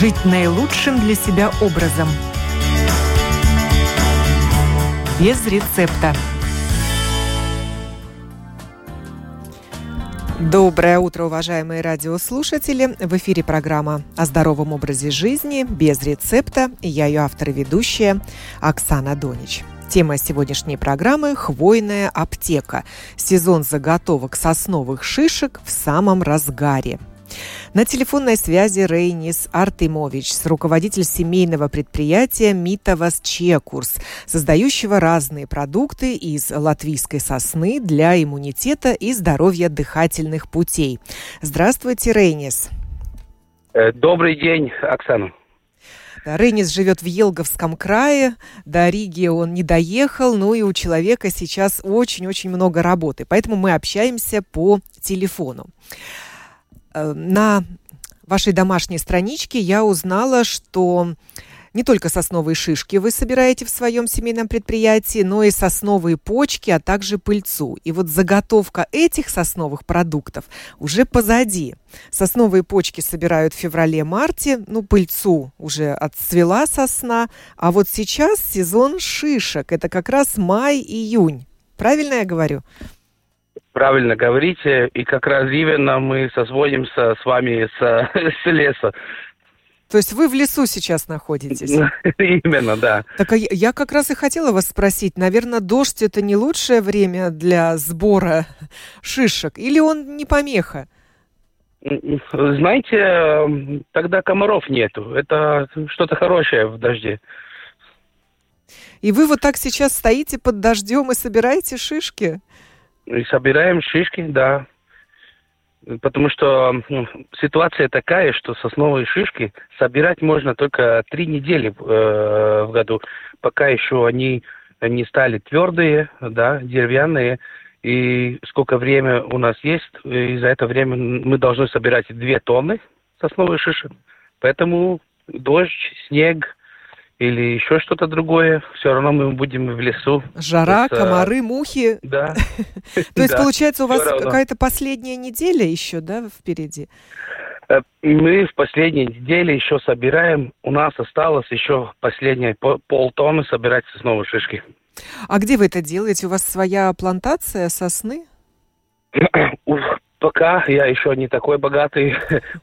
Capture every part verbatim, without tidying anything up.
жить наилучшим для себя образом. Без рецепта. Доброе утро, уважаемые радиослушатели! В эфире программа о здоровом образе жизни без рецепта. Я ее автор и ведущая Оксана Донич. Тема сегодняшней программы – хвойная аптека. Сезон заготовок сосновых шишек в самом разгаре. На телефонной связи Рейнис Артимович, руководитель семейного предприятия «Mītavas Čiekurs», создающего разные продукты из латвийской сосны для иммунитета и здоровья дыхательных путей. Здравствуйте, Рейнис. Добрый день, Оксана. Рейнис живет в Елговском крае, до Риги он не доехал, ну и у человека сейчас очень-очень много работы, поэтому мы общаемся по телефону. На вашей домашней страничке я узнала, что не только сосновые шишки вы собираете в своем семейном предприятии, но и сосновые почки, а также пыльцу. И вот заготовка этих сосновых продуктов уже позади. Сосновые почки собирают в феврале-марте, ну, пыльцу уже отцвела сосна, а вот сейчас сезон шишек, это как раз май-июнь. Правильно я говорю? Правильно говорите, и как раз именно мы созвонимся с вами с, с леса. То есть вы в лесу сейчас находитесь? Именно, да. Так я как раз и хотела вас спросить, наверное, дождь – это не лучшее время для сбора шишек, или он не помеха? Знаете, тогда комаров нету, это что-то хорошее в дожде. И вы вот так сейчас стоите под дождем и собираете шишки? И собираем шишки, да. Потому что ну, ситуация такая, что сосновые шишки собирать можно только три недели э, в году, пока еще они не стали твердые, да, деревянные. И сколько времени у нас есть, и за это время мы должны собирать две тонны сосновых шишек. Поэтому дождь, снег или еще что-то другое, все равно мы будем в лесу. Жара, это... комары, мухи. Да. То есть, получается, у вас какая-то последняя неделя еще, да, впереди? Мы в последней неделе еще собираем. У нас осталось еще последние полтонны собирать сосновые шишки. А где вы это делаете? У вас своя плантация сосны? Пока я еще не такой богатый,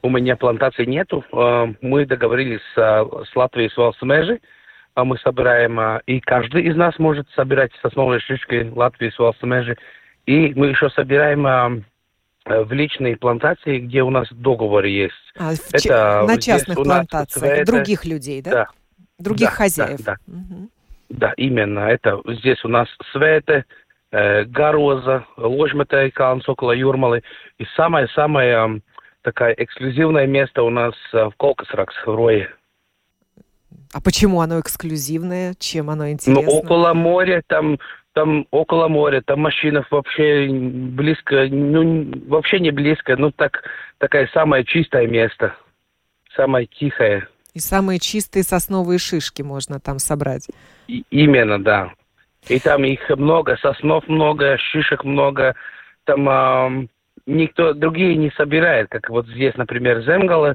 у меня плантаций нету. Мы договорились с Latvijas Valsts Meži, а мы собираем, и каждый из нас может собирать сосновые шишки Latvijas Valsts Meži. И мы еще собираем в личные плантации, где у нас договор есть. А, Это на частных плантациях других людей, да? Да. Других да, хозяев. Да, да. Угу. Да, именно. Это здесь у нас Света, Гароза, Ложматайканс около Юрмалы. И самое-самое такое эксклюзивное место у нас в Колкасракс, в Рое. А почему оно эксклюзивное? Чем оно интересно? Ну, около моря, там, там около моря, там машинов вообще близко, ну, вообще не близко, ну, так, такое самое чистое место, самое тихое. И самые чистые сосновые шишки можно там собрать. И, именно, да. И там их много, соснов много, шишек много. Там э, никто другие не собирает, как вот здесь, например, Земгале.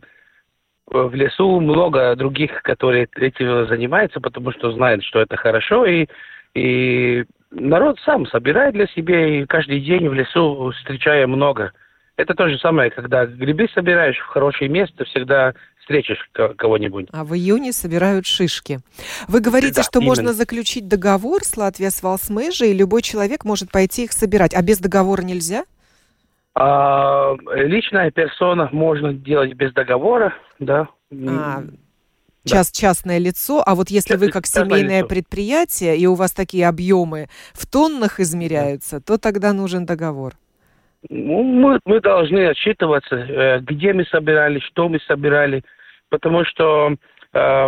В лесу много других, которые этим занимаются, потому что знают, что это хорошо. И, и народ сам собирает для себя, и каждый день в лесу встречаем много. Это то же самое, когда грибы собираешь в хорошее место, всегда встретишь кого-нибудь. А в июне собирают шишки. Вы говорите, да, что именно. Можно заключить договор с Latvijas Valsts Meži, и любой человек может пойти их собирать. А без договора нельзя? А, личная персона можно делать без договора, да. А, да. Частное лицо. А вот если вы как семейное лицо. Предприятие, и у вас такие объемы в тоннах измеряются, да. То тогда нужен договор. Мы, мы должны отчитываться, где мы собирали, что мы собирали, потому что э,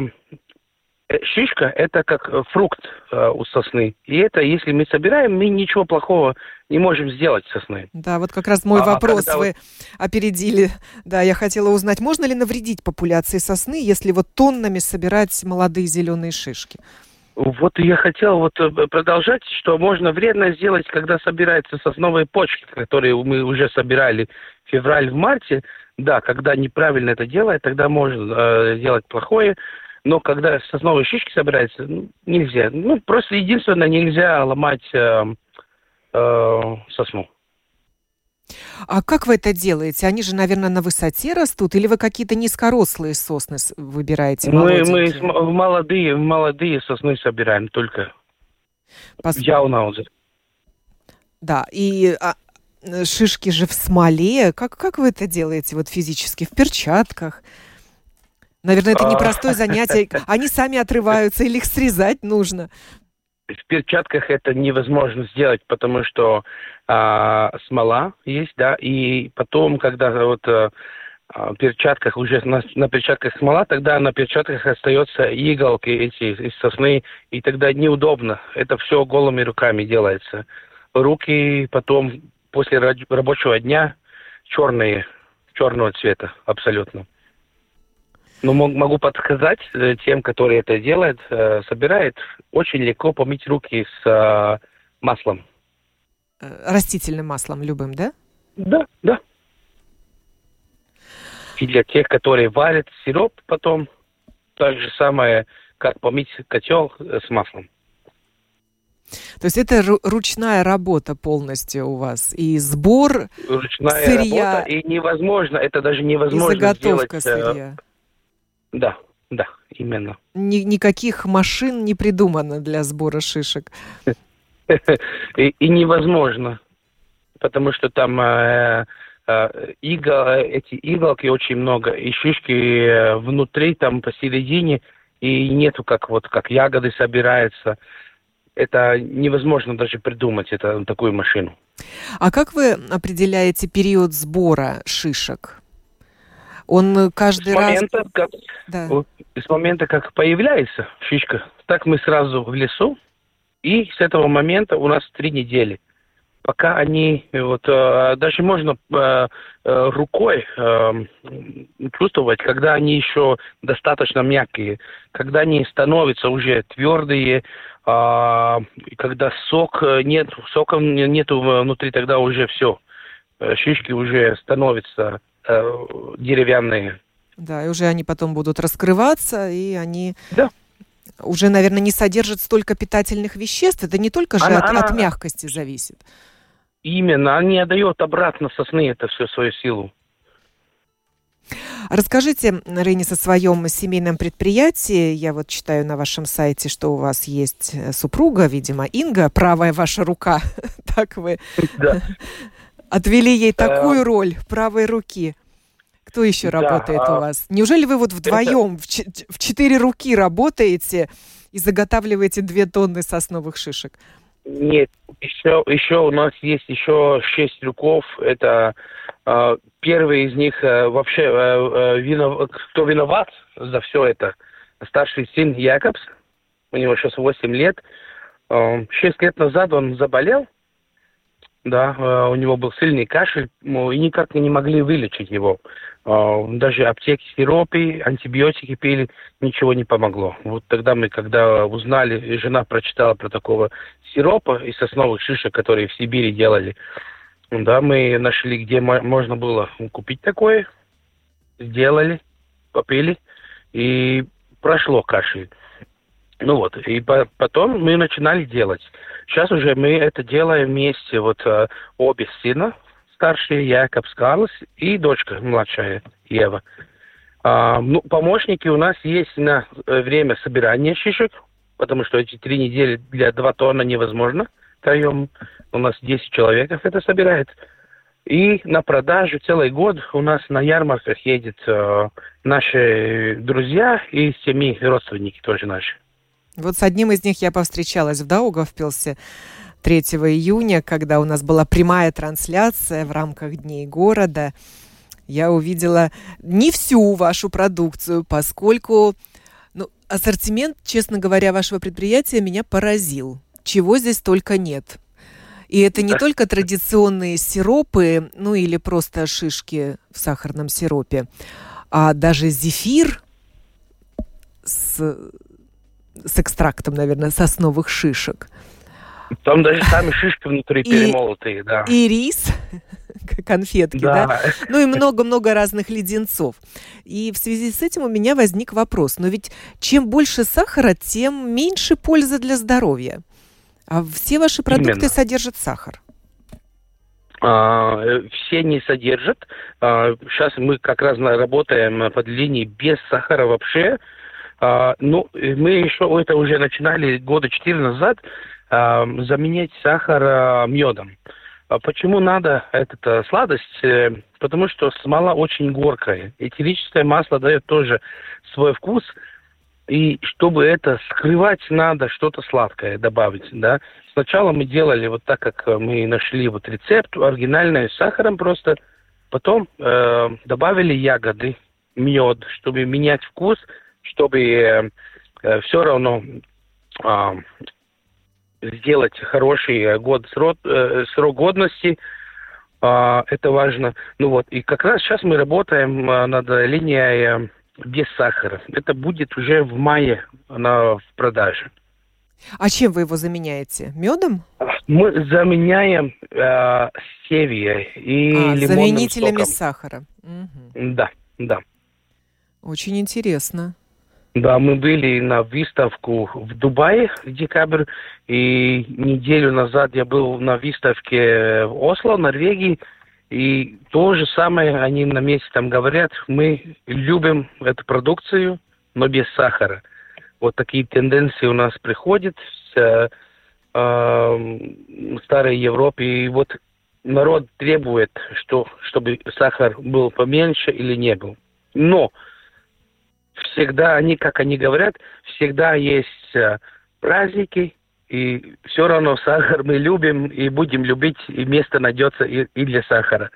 шишка – это как фрукт э, у сосны. И это, если мы собираем, мы ничего плохого не можем сделать с сосной. Да, вот как раз мой а, вопрос вы вот... опередили. Да, я хотела узнать, можно ли навредить популяции сосны, если вот тоннами собирать молодые зеленые шишки? Вот я хотел вот продолжать, что можно вредно сделать, когда собираются сосновые почки, которые мы уже собирали в феврале-марте, Да, когда неправильно это делает, тогда можно э, делать плохое, но когда сосновые шишки собираются, ну, нельзя. Ну, просто единственное, нельзя ломать э, э, сосну. А как вы это делаете? Они же, наверное, на высоте растут, или вы какие-то низкорослые сосны выбираете? Мы, мы молодые, молодые сосны собираем только. Посмотрим. Яунауза. Да, и а, шишки же в смоле. Как, как вы это делаете вот физически? В перчатках? Наверное, это непростое занятие. Они сами отрываются или их срезать нужно? В перчатках это невозможно сделать, потому что а, смола есть, да, и потом, когда вот а, в перчатках уже на, на перчатках смола, тогда на перчатках остаются иголки эти из сосны, и тогда неудобно. Это все голыми руками делается. Руки потом после рабочего дня черные, черного цвета абсолютно. Но могу подсказать тем, которые это делают, собирают, очень легко помыть руки с маслом. Растительным маслом любым, да? Да, да. И для тех, которые варят сироп потом, так же самое, как помыть котел с маслом. То есть это ручная работа полностью у вас, и сбор ручная сырья. Ручная работа, и невозможно, это даже невозможно сделать. И заготовка сделать, сырья. Да, да, именно. Ни, никаких машин не придумано для сбора шишек. И, и невозможно, потому что там э, э, игл, эти иголки очень много, и шишки внутри, там посередине, и нету как вот как ягоды собираются. Это невозможно даже придумать это, такую машину. А как вы определяете период сбора шишек? Он каждый с момента, раз... Как, да. С момента, как появляется шишка, так мы сразу в лесу, и с этого момента у нас три недели. Пока они, вот, даже можно рукой чувствовать, когда они еще достаточно мягкие, когда они становятся уже твердые, когда сок нет, сока нету внутри, тогда уже все, шишки уже становятся деревянные. Да, и уже они потом будут раскрываться, и они да. уже, наверное, не содержат столько питательных веществ. Это не только же она, от, она... от мягкости зависит. Именно, они отдают обратно сосны это все свою силу. Расскажите, Рейнис, о своем семейном предприятии. Я вот читаю на вашем сайте, что у вас есть супруга, видимо, Инга, правая ваша рука. Так вы... Отвели ей такую а... роль правой руки. Кто еще да, работает а... у вас? Неужели вы вот вдвоем это... в, ч- в четыре руки работаете и заготавливаете две тонны сосновых шишек? Нет, еще, еще у нас есть еще шесть руков. Это э, первый из них э, вообще, э, вино... кто виноват за все это, старший сын Якобс. У него сейчас восемь лет. Э, шесть лет назад он заболел. Да, у него был сильный кашель, и никак не могли вылечить его. Даже аптеки, сиропы, антибиотики пили, ничего не помогло. Вот тогда мы, когда узнали, жена прочитала про такого сиропа из сосновых шишек, которые в Сибири делали. Да, мы нашли, где можно было купить такое, сделали, попили, и прошло кашель. Ну вот, и по- потом мы начинали делать. Сейчас уже мы это делаем вместе, вот э, обе сына, старшие Яков Карлс и дочка младшая Ева. Э, ну, помощники у нас есть на время собирания шишек, потому что эти три недели для двух тонн невозможно. Втроем у нас десять человек это собирает. И на продажу целый год у нас на ярмарках едет э, наши друзья и семьи, родственники тоже наши. Вот с одним из них я повстречалась в Даугавпилсе третьего июня, когда у нас была прямая трансляция в рамках Дней города. Я увидела не всю вашу продукцию, поскольку ну, ассортимент, честно говоря, вашего предприятия меня поразил. Чего здесь только нет. И это не только традиционные сиропы, ну или просто шишки в сахарном сиропе, а даже зефир с... с экстрактом, наверное, сосновых шишек. Там даже сами шишки внутри перемолотые, да. И рис, конфетки, да, да? Ну и много-много разных леденцов. И в связи с этим у меня возник вопрос. Но ведь чем больше сахара, тем меньше пользы для здоровья. А все ваши продукты Именно. содержат сахар? Все не содержат. Сейчас мы как раз работаем под линией без сахара вообще. Ну, мы еще это уже начинали года четыре назад заменять сахар медом. Почему надо эту сладость? Потому что смола очень горькая. Этерическое масло дает тоже свой вкус. И чтобы это скрывать, надо что-то сладкое добавить, да. Сначала мы делали вот так, как мы нашли вот рецепт, оригинальный, с сахаром просто. Потом э, добавили ягоды, мед, чтобы менять вкус, чтобы э, э, все равно э, сделать хороший год, срок, э, срок годности. Э, это важно. Ну вот, и как раз сейчас мы работаем над линией... без сахара. Это будет уже в мае на, в продаже. А чем вы его заменяете? Медом? Мы заменяем э, стевией и а, лимонным соком. Заменителями сахара. Угу. Да, да. Очень интересно. Да, мы были на выставку в Дубае в декабре, и неделю назад я был на выставке в Осло, Норвегии. И то же самое они на месте там говорят, мы любим эту продукцию, но без сахара. Вот такие тенденции у нас приходят с э, э, старой Европы. И вот народ требует, что, чтобы сахар был поменьше или не был. Но всегда они, как они говорят, всегда есть э, праздники. И все равно сахар мы любим и будем любить, и место найдется и, и для сахара.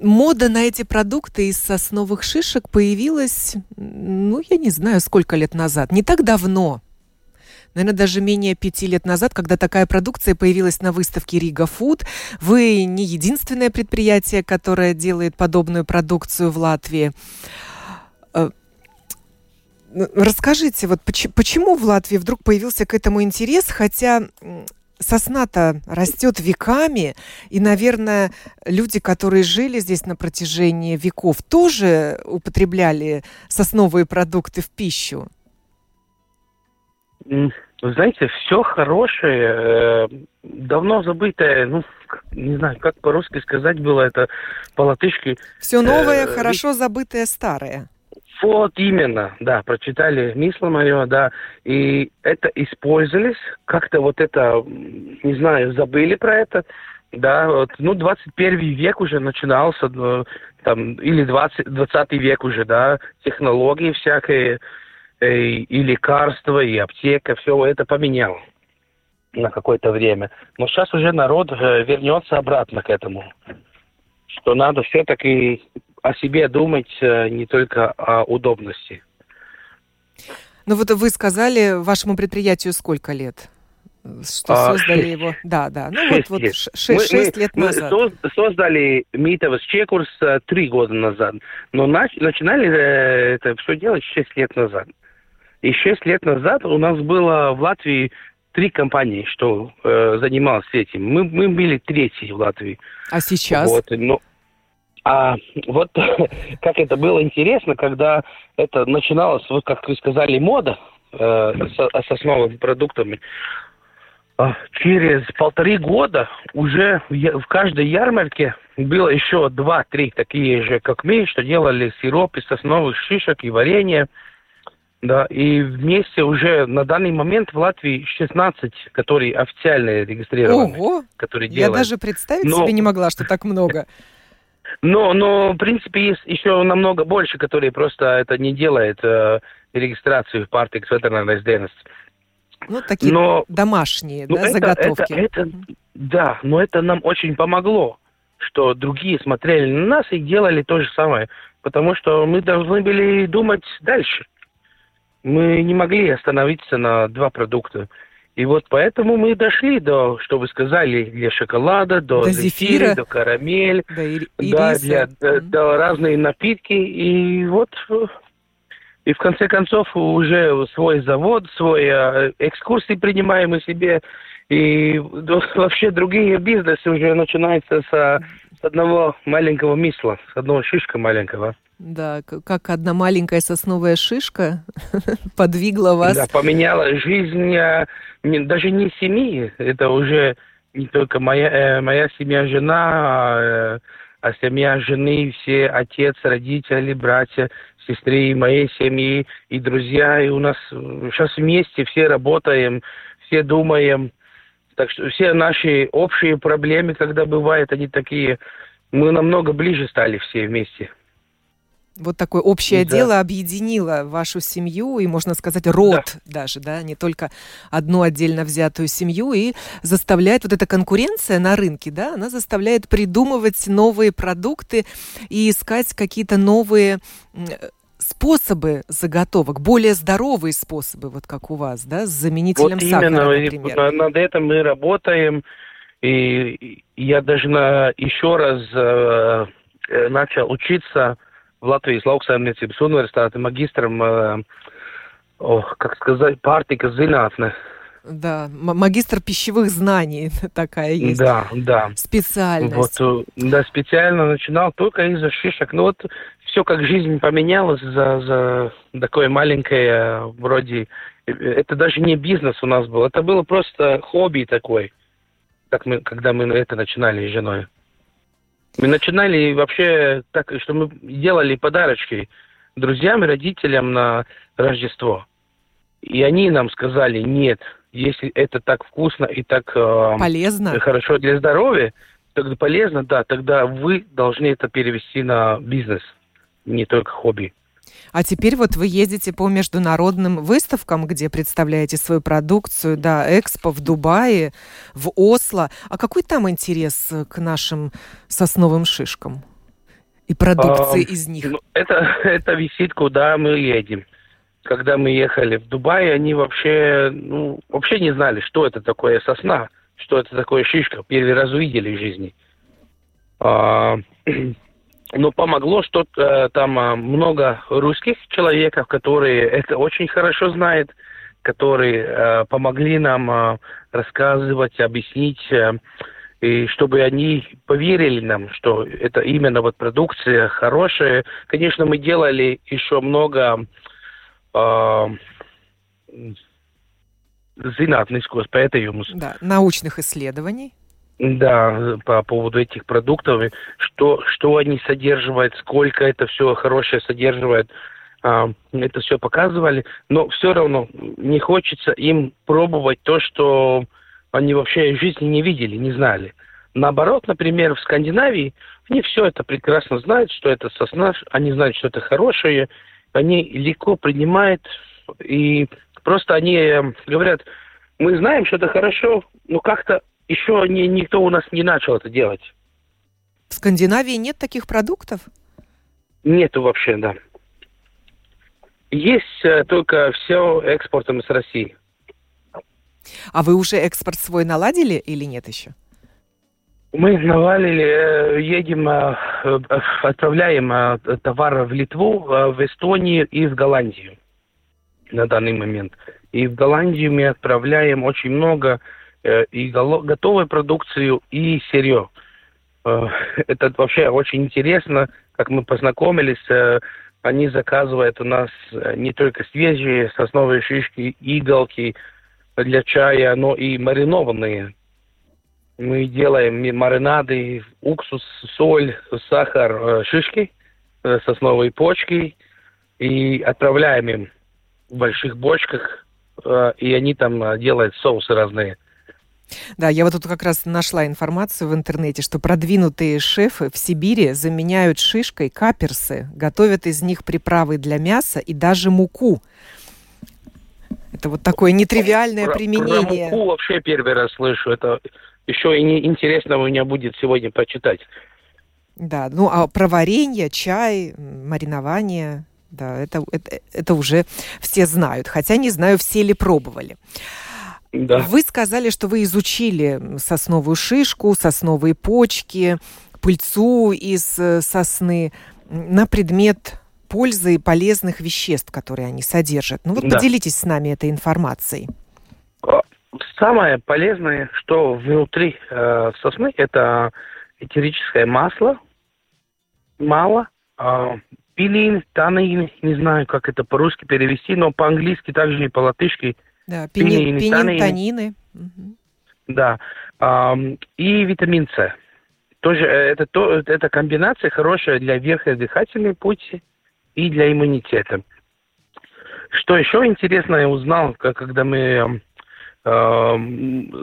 Мода на эти продукты из сосновых шишек появилась, ну, я не знаю, сколько лет назад. Не так давно. Наверное, даже менее пяти лет назад, когда такая продукция появилась на выставке «Рига Фуд». Вы не единственное предприятие, которое делает подобную продукцию в Латвии. Расскажите, вот почему в Латвии вдруг появился к этому интерес, хотя сосна-то растет веками, и, наверное, люди, которые жили здесь на протяжении веков, тоже употребляли сосновые продукты в пищу? Вы знаете, все хорошее, давно забытое, ну, не знаю, как по-русски сказать было это по-латышски. Все новое, хорошо забытое, старое. Вот именно, да, прочитали мысль мою, да, и это использовались, как-то вот это, не знаю, забыли про это, да, вот, ну, двадцать первый век уже начинался, там, или двадцатый век уже, да, технологии всякие, и, и лекарства, и аптека, все это поменяло на какое-то время, но сейчас уже народ вернется обратно к этому, что надо все-таки... о себе думать, не только о удобности. Ну вот вы сказали, вашему предприятию сколько лет? Что а, создали шесть. его? Да, да. Ну шесть вот, вот шесть лет назад. Мы создали Mītavas Čiekurs три года назад. Но нач, начинали это все делать шесть лет назад. И шесть лет назад у нас было в Латвии три компании, что э, занималась этим. Мы, мы были третьи в Латвии. А сейчас? Вот, но... А вот как это было интересно, когда это начиналось, вот как вы сказали, мода э, с сосновыми продуктами. Через полторы года уже в каждой ярмарке было еще два-три такие же, как мы, что делали сироп из сосновых шишек и варенье. Да, и вместе уже на данный момент в Латвии шестнадцать, которые официально регистрированы. Ого! Которые делают. Я даже представить Но... себе не могла, что так много. Но, но, в принципе, есть еще намного больше, которые просто это не делают, э, регистрацию в Партика Светерна на СДНС. Ну, такие но, домашние, ну, да, это, заготовки. Это, это, да, но это нам очень помогло, что другие смотрели на нас и делали то же самое, потому что мы должны были думать дальше. Мы не могли остановиться на два продукта. И вот поэтому мы дошли до, что вы сказали, для шоколада, до, до зефира, зефира, до карамель, до, ири- да, для, mm-hmm. до, до разные напитки. И вот, и в конце концов, уже свой завод, свои экскурсии принимаем мы себе, И вообще другие бизнесы уже начинаются с, с одного маленького мисла, с одного шишка маленького. Да, как одна маленькая сосновая шишка подвигла вас. Да, поменяла жизнь даже не семьи, это уже не только моя, э, моя семья, жена, э, а семья жены, все отец, родители, братья, сестры, моей семьи и друзья. И у нас сейчас вместе все работаем, все думаем. Так что все наши общие проблемы, когда бывают, они такие, мы намного ближе стали все вместе. Вот такое общее да. дело объединило вашу семью и, можно сказать, род да. даже, да, не только одну отдельно взятую семью, и заставляет вот эта конкуренция на рынке, да, она заставляет придумывать новые продукты и искать какие-то новые способы заготовок, более здоровые способы, вот как у вас, да, с заменителем вот сахара, например. Вот именно, над этим мы работаем, и я даже на, еще раз э, начал учиться в Латвии, Lauksaimniecības universitāte, магистром, э, о, как сказать, Партика Светерна. Да, магистр пищевых знаний такая есть. Да, да. Специальность. Вот, да, специально начинал только из-за шишек. Ну вот все как жизнь поменялась за, за такое маленькое вроде... Это даже не бизнес у нас был, это было просто хобби такое, как мы, когда мы это начинали с женой. Мы начинали вообще так, что мы делали подарочки друзьям и родителям на Рождество. И они нам сказали, нет, если это так вкусно и так э, полезно, хорошо для здоровья, тогда полезно, да, тогда вы должны это перевести на бизнес, не только хобби. А теперь вот вы ездите по международным выставкам, где представляете свою продукцию, да, Экспо в Дубае, в Осло. А какой там интерес к нашим сосновым шишкам и продукции а, из них? Это, это висит, куда мы едем. Когда мы ехали в Дубай, они вообще, ну, вообще не знали, что это такое сосна, что это такое шишка. Первый раз увидели в жизни. А, но помогло, что там много русских человеков, которые это очень хорошо знают, которые э, помогли нам э, рассказывать, объяснить, э, и чтобы они поверили нам, что это именно вот продукция хорошая. Конечно, мы делали еще много э, зинатных, поэтому... Да, научных исследований. Да, по поводу этих продуктов, что, что они содержат, сколько это все хорошее содержит, это все показывали, но все равно не хочется им пробовать то, что они вообще в жизни не видели, не знали. Наоборот, например, в Скандинавии они все это прекрасно знают, что это сосна, они знают, что это хорошее, они легко принимают, и просто они говорят, мы знаем, что это хорошо, но как-то еще не, никто у нас не начал это делать. В Скандинавии нет таких продуктов? Нету вообще, да. Есть э, только все экспортом из России. А вы уже экспорт свой наладили или нет еще? Мы наладили, едем, э, отправляем э, товар в Литву, э, в Эстонию и в Голландию на данный момент. И в Голландию мы отправляем очень много... и готовую продукцию, и сырье. Это вообще очень интересно, как мы познакомились, они заказывают у нас не только свежие сосновые шишки, иголки для чая, но и маринованные. Мы делаем маринады, уксус, соль, сахар, шишки, сосновые почки, и отправляем им в больших бочках, и они там делают соусы разные. Да, я вот тут как раз нашла информацию в интернете, что продвинутые шефы в Сибири заменяют шишкой каперсы, готовят из них приправы для мяса и даже муку. Это вот такое нетривиальное про, применение. Про муку вообще первый раз слышу. Это еще и интересно у меня будет сегодня почитать. Да, ну а про варенье, чай, маринование, да, это, это, это уже все знают. Хотя не знаю, все ли пробовали. Да. Вы сказали, что вы изучили сосновую шишку, сосновые почки, пыльцу из сосны на предмет пользы и полезных веществ, которые они содержат. Ну вот да. Поделитесь с нами этой информацией. Самое полезное, что внутри э, сосны, это этерическое масло, мало, э, пилин, танин, не знаю, как это по-русски перевести, но по-английски также и по-латышски. Да, пенин, пенин, танин, танины. Угу. Да, э, и витамин С. Тоже это, то, это комбинация хорошая для верхнедыхательной пути и для иммунитета. Что еще интересно, я узнал, когда мы э,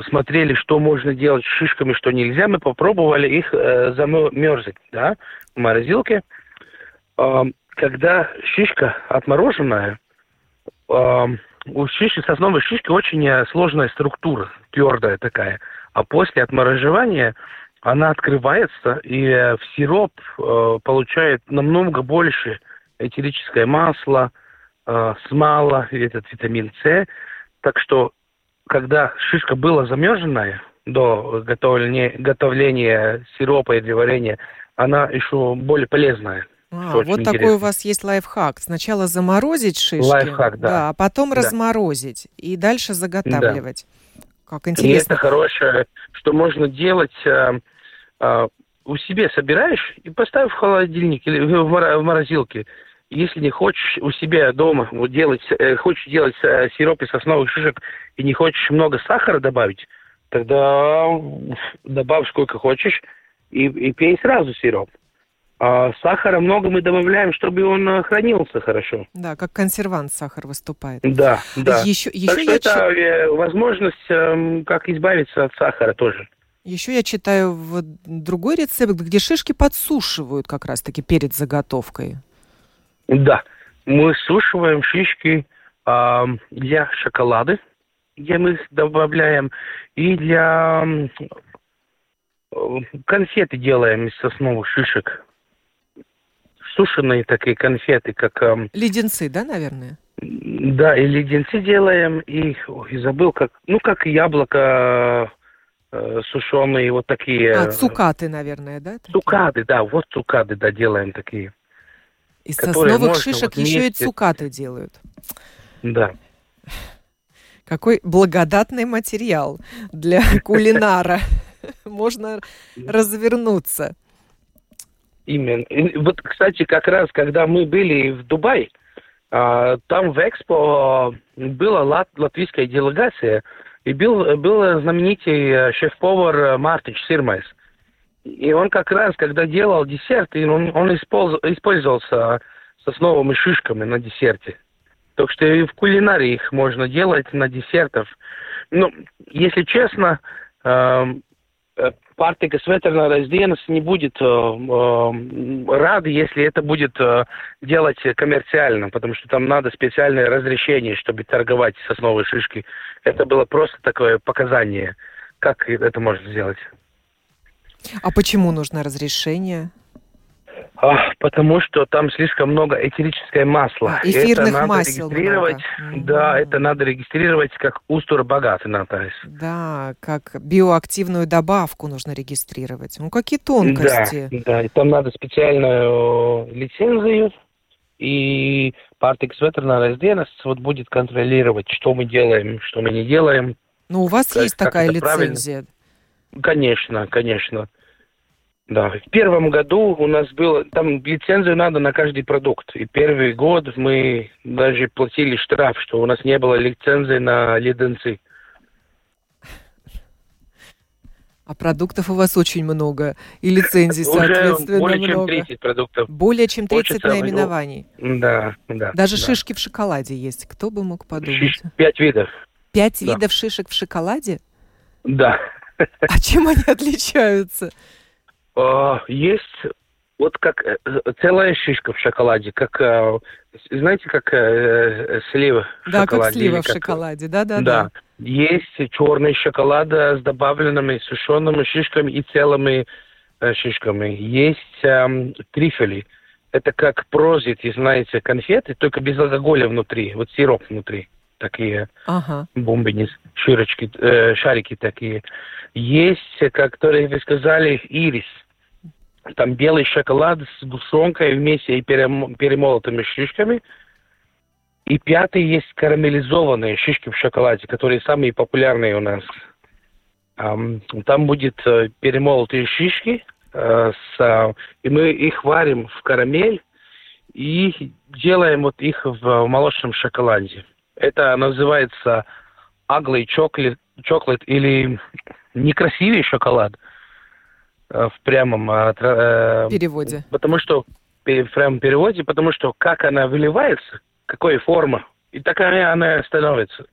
смотрели, что можно делать с шишками, что нельзя, мы попробовали их э, замерзать, да, в морозилке. Э, когда шишка отмороженная, э, у шишки, сосновой шишки очень сложная структура, твердая такая, а после отмороживания она открывается, и в сироп э, получает намного больше этерическое масло, э, смола, этот витамин С. Так что, когда шишка была замерзанная до готовления, готовления сиропа и варенья, она еще более полезная. А, вот интересно. Такой у вас есть лайфхак. Сначала заморозить шишки, лайфхак, да. Да, а потом да. разморозить и дальше заготавливать. Да. Как интересно. И это хорошее, что можно делать... Э, Uh, у себя собираешь и поставь в холодильник или в, мор- в морозилке. Если не хочешь у себя дома вот, делать, э, хочешь делать э, сироп из сосновых шишек и не хочешь много сахара добавить, тогда добавь сколько хочешь и, и пей сразу сироп. А сахара много мы добавляем, чтобы он хранился хорошо. Да, как консервант сахар выступает. Да, да. Еще, еще так что я... это э, возможность э, как избавиться от сахара тоже. Еще я читаю в другой рецепт, где шишки подсушивают как раз-таки перед заготовкой. Да, мы сушиваем шишки э, для шоколада, где мы их добавляем, и для э, конфеты делаем из сосновых шишек. Сушеные такие конфеты, как... Э, леденцы, да, наверное? Да, и леденцы делаем, и, и забыл, как, ну, как яблоко... сушеные вот такие... А, цукаты, наверное, да? Такие? Цукаты, да, вот цукаты, да, делаем такие. Из сосновых шишек вот еще и цукаты делают. Да. Какой благодатный материал для кулинара. Можно развернуться. Именно. Вот, кстати, как раз, когда мы были в Дубае, там в Экспо была латвийская делегация, и был, был знаменитый шеф-повар Мартич Сирмайс. И он как раз, когда делал десерт, он, он использовался сосновыми шишками на десерте. Так что и в кулинарии их можно делать на десертов. Ну, если честно, Партика Светерна разденется не будет рада, если это будет делать коммерциально, потому что там надо специальное разрешение, чтобы торговать сосновой шишкой. Это было просто такое показание, как это можно сделать. А почему нужно разрешение? А, потому что там слишком много этерическое масло. А, эфирных это надо масел регистрировать, много. Да, mm-hmm. это надо регистрировать как устурбагаты, Наталья. Да, как биоактивную добавку нужно регистрировать. Ну, какие тонкости. Да, да, и там надо специальную лицензию, и Партика Светерна разденность вот будет контролировать, что мы делаем, что мы не делаем. Ну, у вас как, есть такая лицензия? Правильно? Конечно, конечно. Да, в первом году у нас было, там лицензию надо на каждый продукт. И первый год мы даже платили штраф, что у нас не было лицензии на леденцы. А продуктов у вас очень много, и лицензий, соответственно, много. Более чем тридцать продуктов. Более чем тридцать наименований. Да, да. Даже шишки в шоколаде есть, кто бы мог подумать. Пять видов. Пять видов шишек в шоколаде? Да. А чем они отличаются? Uh, есть вот как целая шишка в шоколаде, как, знаете, как э, слива в да, шоколаде. Да, как слива в как... шоколаде, да-да-да. Да. Есть черный шоколад с добавленными сушеными шишками и целыми э, шишками. Есть э, трифели. Это как прозит, знаете, конфеты, только без алкоголя внутри, вот сироп внутри. Такие ага. бомбини, широчки, э, шарики такие. Есть, которые вы сказали, ирис. Там белый шоколад с сгущенкой вместе и перемолотыми шишками. И пятый есть карамелизованные шишки в шоколаде, которые самые популярные у нас. Там будет перемолотые шишки, и мы их варим в карамель и делаем вот их в молочном шоколаде. Это называется ugly chocolate, chocolate или некрасивый шоколад в прямом переводе. Потому что в прямом переводе, потому что как она выливается, какая форма, и такая она становится.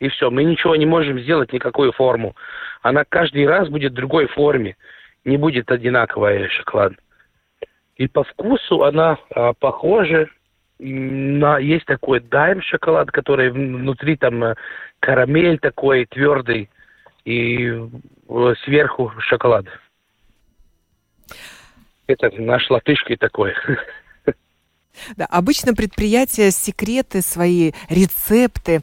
И все, мы ничего не можем сделать, никакую форму. Она каждый раз будет в другой форме, не будет одинаковая шоколад. И по вкусу она похожа на... Есть такой дайм-шоколад, который внутри там карамель такой твердый, и сверху шоколад. Это наш латышский такой. Да, обычно предприятия секреты свои, рецепты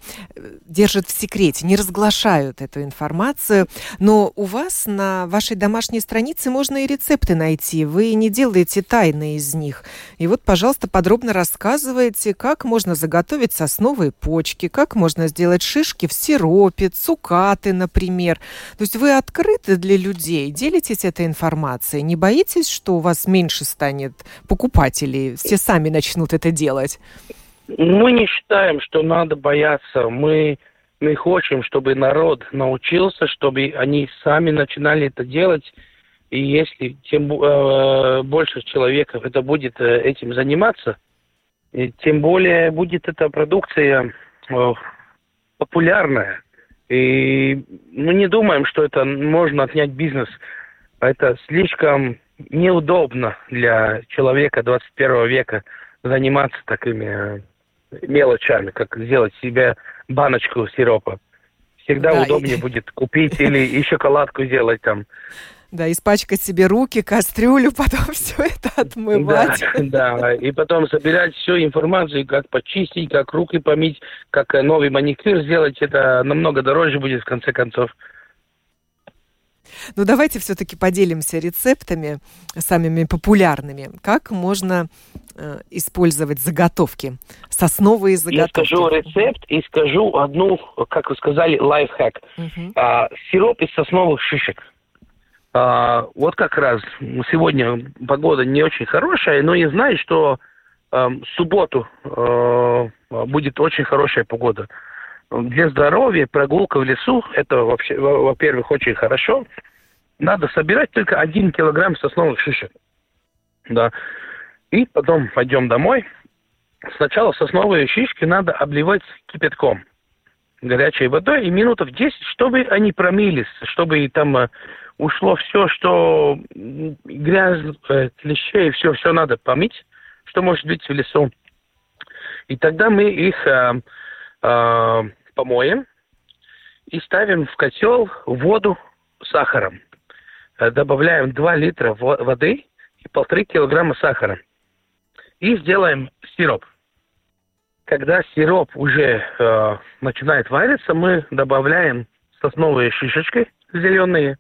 держат в секрете, не разглашают эту информацию. Но у вас на вашей домашней странице можно и рецепты найти. Вы не делаете тайны из них. И вот, пожалуйста, подробно рассказывайте, как можно заготовить сосновые почки, как можно сделать шишки в сиропе, цукаты, например. То есть вы открыты для людей, делитесь этой информацией. Не боитесь, что у вас меньше станет покупателей? Все сами начнут это делать? Мы не считаем, что надо бояться. Мы, мы хотим, чтобы народ научился, чтобы они сами начинали это делать. И если тем э, больше человек это будет э, этим заниматься, и тем более будет эта продукция э, популярная. И мы не думаем, что это можно отнять бизнес. Это слишком неудобно для человека двадцать первого века заниматься такими мелочами, как сделать себе баночку сиропа. Всегда да, удобнее и... будет купить или и шоколадку сделать там. Да, испачкать себе руки, кастрюлю, потом все это отмывать. Да, да, и потом собирать всю информацию, как почистить, как руки помыть, как новый маникюр сделать. Это намного дороже будет в конце концов. Ну, давайте все-таки поделимся рецептами, самыми популярными. Как можно э, использовать заготовки, сосновые заготовки? Я скажу рецепт и скажу одну, как вы сказали, лайфхак. Uh-huh. А, сироп из сосновых шишек. А, вот как раз сегодня погода не очень хорошая, но я знаю, что э, в субботу э, будет очень хорошая погода. Для здоровья, прогулка в лесу, это вообще, во-первых, очень хорошо. Надо собирать только один килограмм сосновых шишек. Да. И потом пойдем домой. Сначала сосновые шишки надо обливать кипятком, горячей водой, и минутов десять, чтобы они промылись, чтобы там ушло все, что грязь, клещей, все, все надо помыть, что может быть в лесу. И тогда мы их... помоем и ставим в котел воду с сахаром. Добавляем два литра воды и полтора килограмма сахара. И сделаем сироп. Когда сироп уже э, начинает вариться, мы добавляем сосновые шишечки зеленые.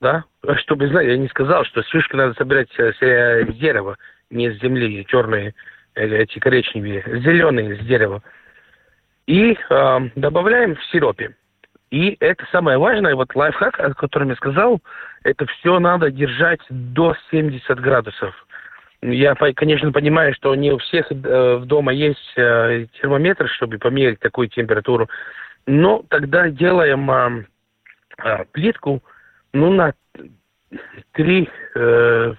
Да? Чтобы, знаете, я не сказал, что шишки надо собирать с дерева, не с земли, черные, эти коричневые, зеленые с дерева. И э, добавляем в сиропе. И это самое важное, вот лайфхак, о котором я сказал, это все надо держать до семидесяти градусов. Я, конечно, понимаю, что не у всех э, дома есть э, термометр, чтобы померить такую температуру, но тогда делаем э, э, плитку ну, на, три, э,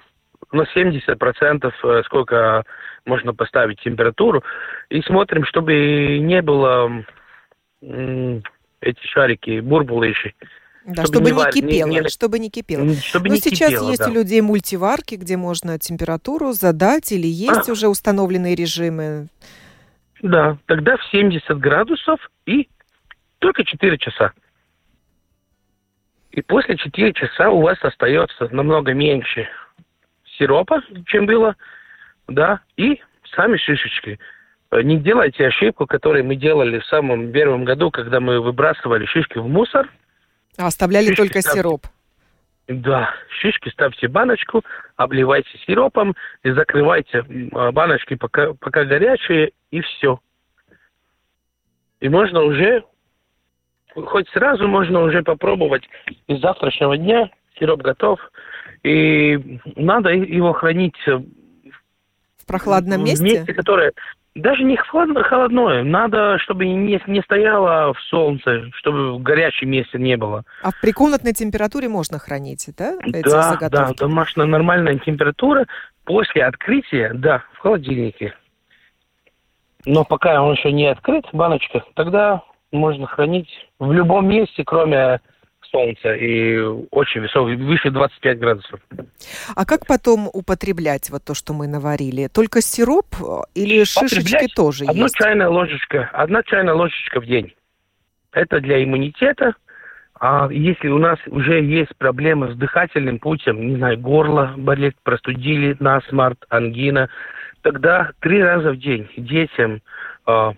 на семьдесят процентов, э, сколько... можно поставить температуру, и смотрим, чтобы не было м- эти шарики, бурбулы еще. Да, чтобы, чтобы, не вар... не кипело, не... чтобы не кипело. Чтобы Но не сейчас кипело, есть да. у людей мультиварки, где можно температуру задать, или есть а. уже установленные режимы. Да, тогда в семьдесят градусов и только четыре часа. И после четырех часа у вас остается намного меньше сиропа, чем было. Да, и сами шишечки. Не делайте ошибку, которую мы делали в самом первом году, когда мы выбрасывали шишки в мусор. А оставляли шишки только ставьте... сироп. Да, шишки ставьте в баночку, обливайте сиропом и закрывайте баночки, пока, пока горячие, и все. И можно уже, хоть сразу можно уже попробовать из завтрашнего дня, сироп готов. И надо его хранить в прохладном месте, в месте, которое даже не холодное. Надо, чтобы не, не стояло в солнце, чтобы в горячем месте не было. А при комнатной температуре можно хранить, да, эти да, заготовки? Да, домашняя нормальная температура. После открытия, да, в холодильнике. Но пока он еще не открыт, баночка, тогда можно хранить в любом месте, кроме солнца и очень высокий, выше двадцати пяти градусов. А как потом употреблять вот то, что мы наварили? Только сироп или шишечки тоже одна есть? Чайная ложечка, одна чайная ложечка в день. Это для иммунитета. А если у нас уже есть проблемы с дыхательным путем, не знаю, горло болит, простудили, насморт, ангина, тогда три раза в день детям э,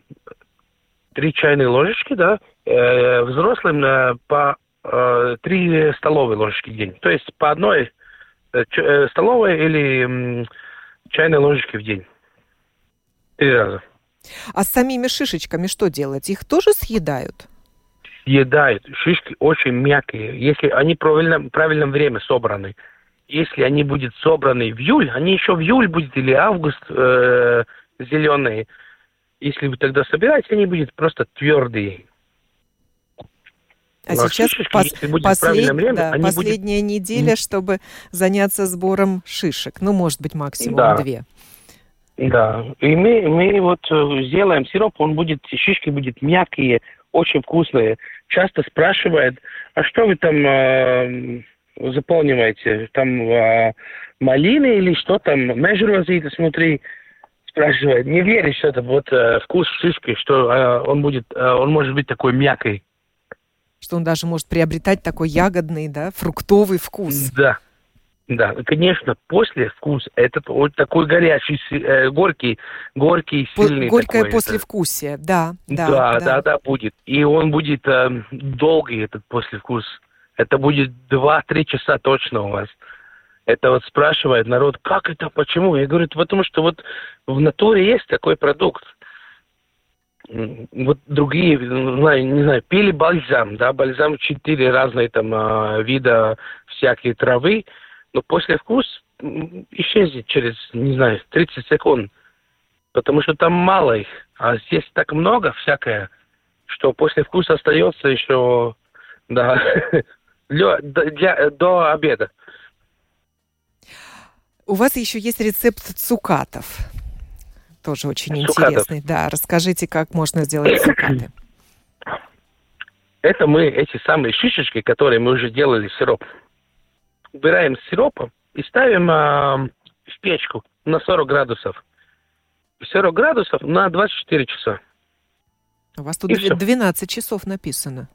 три чайные ложечки, да, э, взрослым э, по э, три столовые ложечки в день. То есть по одной э, ч, э, столовой или э, чайной ложечке в день. Три раза. А с самими шишечками что делать? Их тоже съедают? Съедают. Шишки очень мягкие, если они в правильном, правильном время собраны. Если они будут собраны в июль, они еще в июль будут или август э, зеленые. Если вы тогда собираете, они будут просто твердые. А, а сейчас шишечки, пос... послед... время, да, последняя будут... неделя, чтобы заняться сбором шишек. Ну, может быть, максимум да. две. Да. И мы, мы вот сделаем сироп, он будет, шишки будут мягкие, очень вкусные. Часто спрашивают, а что вы там... Э, заполниваете там а, малины или что там, межрозита смотри, спрашивает, не веришь, что это вот а, вкус шишки, что а, он будет, а, он может быть такой мягкой. Что он даже может приобретать такой ягодный, да, фруктовый вкус. Да, да, конечно, после вкус, этот вот такой горячий, э, горький, горький, По- сильный. Горькое такой, послевкусие, это. Да, да, да. Да, да, да, будет. И он будет э, долгий, этот послевкус. Это будет два-три часа точно у вас. Это вот спрашивает народ, как это, почему? Я говорю, потому что вот в натуре есть такой продукт. Вот другие, не знаю, пили бальзам, да, бальзам четыре разные там вида всякие травы, но послевкус исчезнет через, не знаю, тридцать секунд, потому что там мало их, а здесь так много всякое, что послевкус остается еще... Да, для, для, до обеда. У вас еще есть рецепт цукатов. Тоже очень цукатов. Интересный. Да, расскажите, как можно сделать цукаты. Это мы, эти самые шишечки, которые мы уже делали сироп. Убираем сироп и ставим э, в печку на сорок градусов. сорок градусов на двадцать четыре часа. У вас тут и двенадцать часов написано.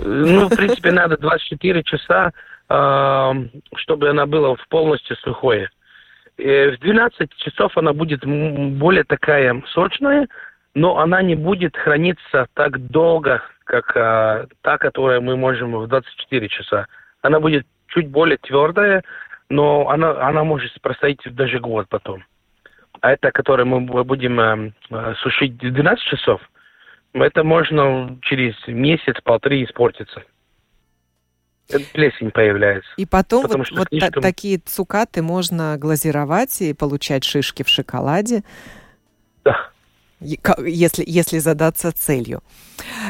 Ну, в принципе, надо двадцать четыре часа, чтобы она была полностью сухой. В двенадцать часов она будет более такая сочная, но она не будет храниться так долго, как та, которую мы можем в двадцать четыре часа. Она будет чуть более твердая, но она, она может простоять даже год потом. А это, которую мы будем сушить в двенадцать часов, это можно через месяц-полтора испортиться. Плесень появляется. И потом вот, вот слишком... та- такие цукаты можно глазировать и получать шишки в шоколаде. Да. Если, если задаться целью.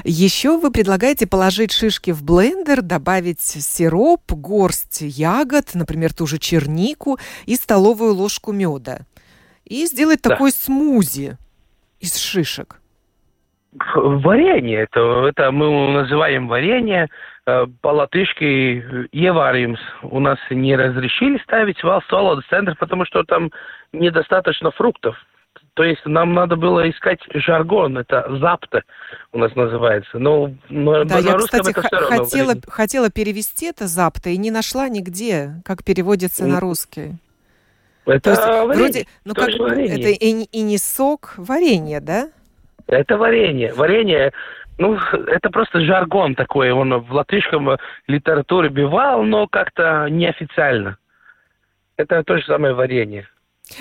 Еще вы предлагаете положить шишки в блендер, добавить сироп, горсть ягод, например, ту же чернику и столовую ложку меда. И сделать да. такой смузи из шишек. Варенье, это, это мы называем варенье, э, по латышке «еваримс». У нас не разрешили ставить в Алсуаладоцентр, потому что там недостаточно фруктов. То есть нам надо было искать жаргон, это «запта» у нас называется. Но, но да, я, кстати, это х- хотела, хотела перевести это «запта» и не нашла нигде, как переводится на русский. Это То есть, вроде, ну, как, это и, и не сок, варенье, да? Это варенье. Варенье, ну, это просто жаргон такой. Он в латышском литературе бывал, но как-то неофициально. Это то же самое варенье.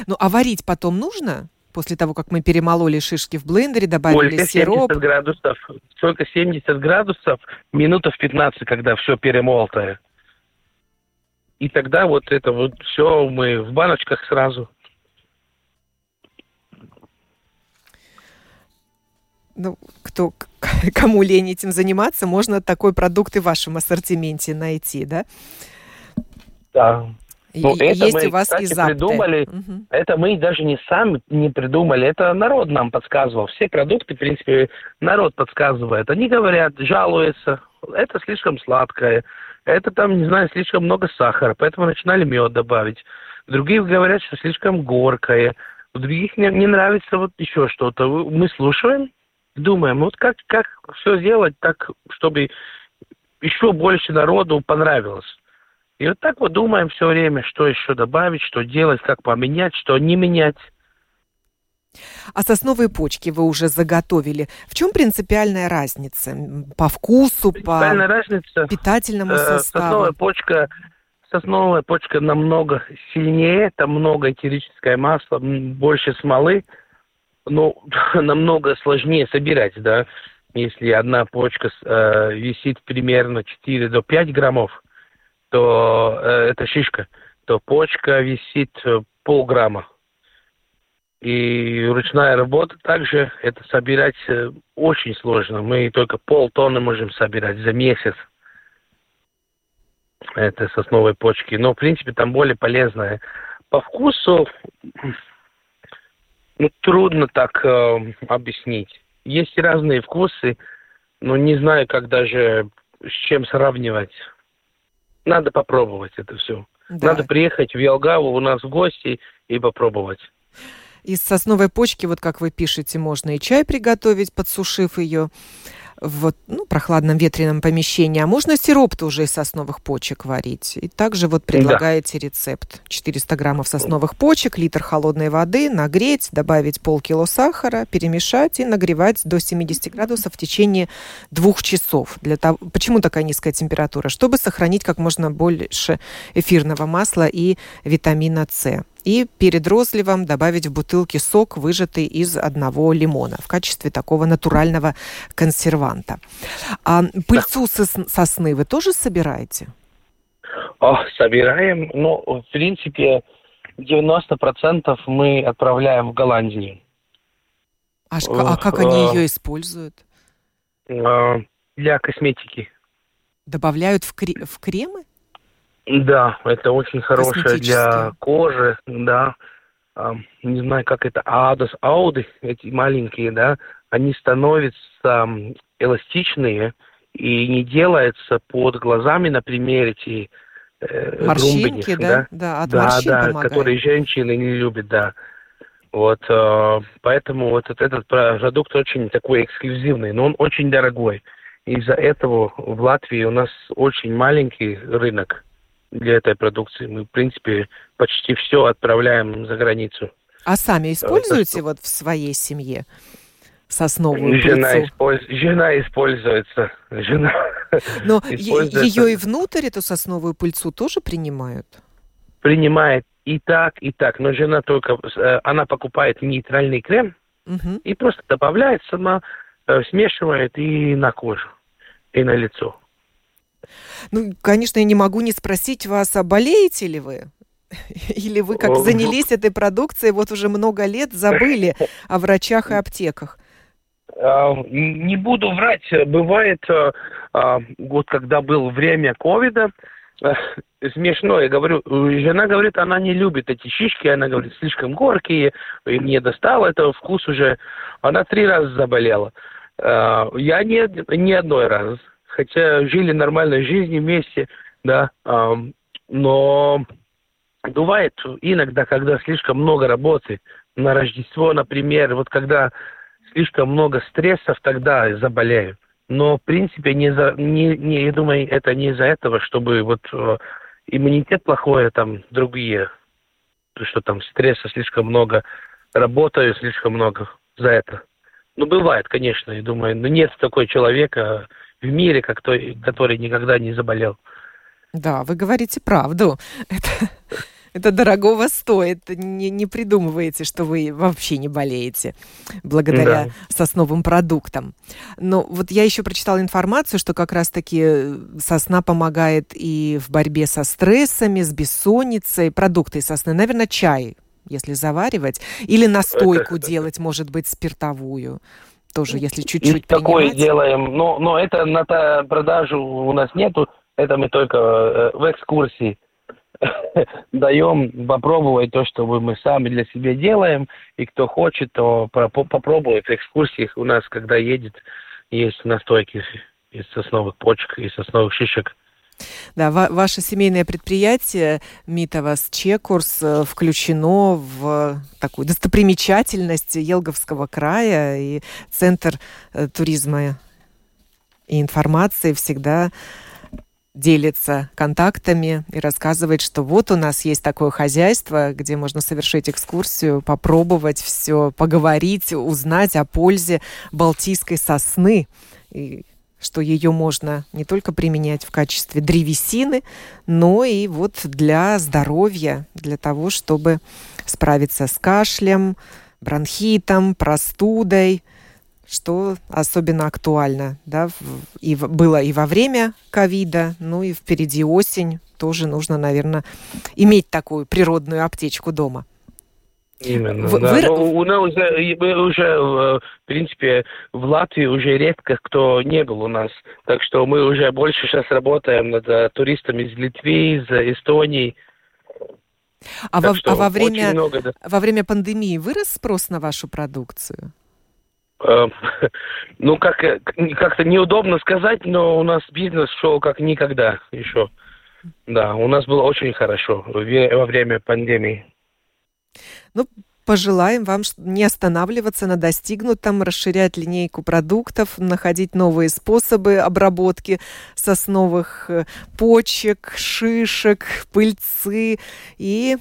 Ну, а варить потом нужно? после того, как мы перемололи шишки в блендере, добавили сироп. семьдесят градусов, только семьдесят градусов, минутов пятнадцать, когда все перемолото. И тогда вот это вот все мы в баночках сразу. Ну, кто, кому лень этим заниматься, можно такой продукт и в вашем ассортименте найти, да? Да. Ну, это есть мы, у вас, кстати, и запты. Придумали. Угу. Это мы даже не сами не придумали. Это народ нам подсказывал. Все продукты, в принципе, народ подсказывает. Они говорят, жалуются. Это слишком сладкое. Это там, не знаю, слишком много сахара. Поэтому начинали мед добавить. Другие говорят, что слишком горькое. У других не, не нравится вот еще что-то. Мы слушаем, думаем, вот как, как все сделать так, чтобы еще больше народу понравилось. И вот так вот думаем все время, что еще добавить, что делать, как поменять, что не менять. А сосновые почки вы уже заготовили. В чем принципиальная разница? По вкусу, по разница, питательному составу? Сосновая почка, сосновая почка намного сильнее, там много этерическое масло, больше смолы, но намного сложнее собирать, да. Если одна почка э, весит примерно четыре до пяти граммов, то э, это шишка, то почка висит э, полграмма. И ручная работа также, это собирать э, очень сложно. Мы только полтонны можем собирать за месяц. Это сосновые почки. Но, в принципе, там более полезное. По вкусу ну, трудно так э, объяснить. Есть разные вкусы, но не знаю, как даже с чем сравнивать. Надо попробовать это все. Да. Надо приехать в Елгаву у нас в гости и попробовать. Из сосновой почки, вот как вы пишете, можно и чай приготовить, подсушив ее в ну, прохладном ветреном помещении. А можно сироп тоже из сосновых почек варить. И также вот предлагаете да. рецепт. четыреста граммов сосновых почек, литр холодной воды, нагреть, добавить полкило сахара, перемешать и нагревать до семьдесят градусов в течение двух часов. Для того... Почему такая низкая температура? Чтобы сохранить как можно больше эфирного масла и витамина С. И перед розливом добавить в бутылки сок, выжатый из одного лимона в качестве такого натурального консерванта. А пыльцу сосны вы тоже собираете? О, собираем. Ну, в принципе, девяносто процентов мы отправляем в Голландию. А, а как они ее используют? Для косметики. Добавляют в, кре- в кремы? Да, это очень хорошее для кожи, да. Не знаю, как это, адос, ауды, эти маленькие, да, они становятся эластичные и не делаются под глазами, например, эти э, морщинки, да, да, да, от да, морщин да, помогает. Которые женщины не любят, да. Вот, э, поэтому вот этот продукт очень такой эксклюзивный, но он очень дорогой. Из-за этого в Латвии у нас очень маленький рынок. Для этой продукции мы, в принципе, почти все отправляем за границу. А сами используете вот в своей семье сосновую жена пыльцу? Использ... Жена используется. Жена Но используется. Ее и внутрь, эту сосновую пыльцу, тоже принимают? Принимает и так, и так. Но жена только... Она покупает нейтральный крем угу. и просто добавляет сама, смешивает и на кожу, и на лицо. Ну, конечно, я не могу не спросить вас, а болеете ли вы? Или вы как занялись этой продукцией, вот уже много лет забыли о врачах и аптеках? Не буду врать. Бывает, вот когда было время ковида, смешно, я говорю, жена говорит, она не любит эти щички, она говорит, слишком горькие, и мне достало этого вкус уже. Она три раза заболела. Я ни, ни одной раз. Хотя жили нормальной жизнью вместе, да, э, но бывает иногда, когда слишком много работы на Рождество, например, вот когда слишком много стрессов, тогда заболею. Но, в принципе, не за, не, не, я думаю, это не из-за этого, чтобы вот э, иммунитет плохой, а там другие, что там стресса слишком много, работаю слишком много за это. Ну, бывает, конечно, я думаю, но нет такой человека... в мире, как той, который никогда не заболел. Да, вы говорите правду. Это, Это дорогого стоит. Не, не придумываете, что вы вообще не болеете благодаря да. сосновым продуктам. Но вот я еще прочитала информацию, что как раз-таки сосна помогает и в борьбе со стрессами, с бессонницей. Продукты из сосны. Наверное, чай, если заваривать. Или настойку это... делать, может быть, спиртовую. Тоже, если чуть-чуть принимать. Такое делаем. Но, но это на продажу у нас нету. Это мы только в экскурсии даем попробовать то, что мы сами для себя делаем. И кто хочет, то попробует. В экскурсиях у нас, когда едет, есть настойки из сосновых почек и сосновых шишек. Да, ва- ваше семейное предприятие Mītavas Čiekurs включено в такую достопримечательность Елговского края, и Центр туризма и информации всегда делится контактами и рассказывает, что вот у нас есть такое хозяйство, где можно совершить экскурсию, попробовать все, поговорить, узнать о пользе балтийской сосны, и что ее можно не только применять в качестве древесины, но и вот для здоровья, для того, чтобы справиться с кашлем, бронхитом, простудой, что особенно актуально, да, и было и во время ковида, ну и впереди осень, тоже нужно, наверное, иметь такую природную аптечку дома. Именно, Вы... да. Вы... У нас уже, уже, в принципе, в Латвии уже редко кто не был у нас. Так что мы уже больше сейчас работаем над туристами из Литвы, из Эстонии. А, во... а во, время... много, да. во время пандемии вырос спрос на вашу продукцию? Ну, как, как-то неудобно сказать, но у нас бизнес шел как никогда еще. Да, у нас было очень хорошо во время пандемии. Ну, пожелаем вам не останавливаться на достигнутом, расширять линейку продуктов, находить новые способы обработки сосновых почек, шишек, пыльцы и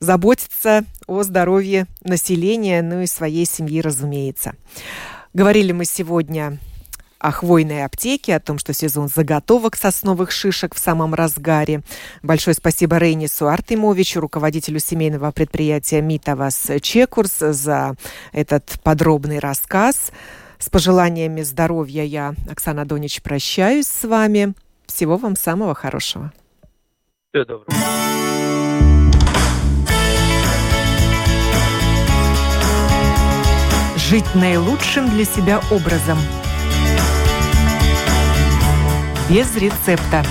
заботиться о здоровье населения, ну и своей семьи, разумеется. Говорили мы сегодня о хвойной аптеке, о том, что сезон заготовок сосновых шишек в самом разгаре. Большое спасибо Рейнису Артимовичу, руководителю семейного предприятия Mītavas Čiekurs, за этот подробный рассказ. С пожеланиями здоровья я, Оксана Донич, прощаюсь с вами. Всего вам самого хорошего. Всего доброго. Жить наилучшим для себя образом. Без рецепта.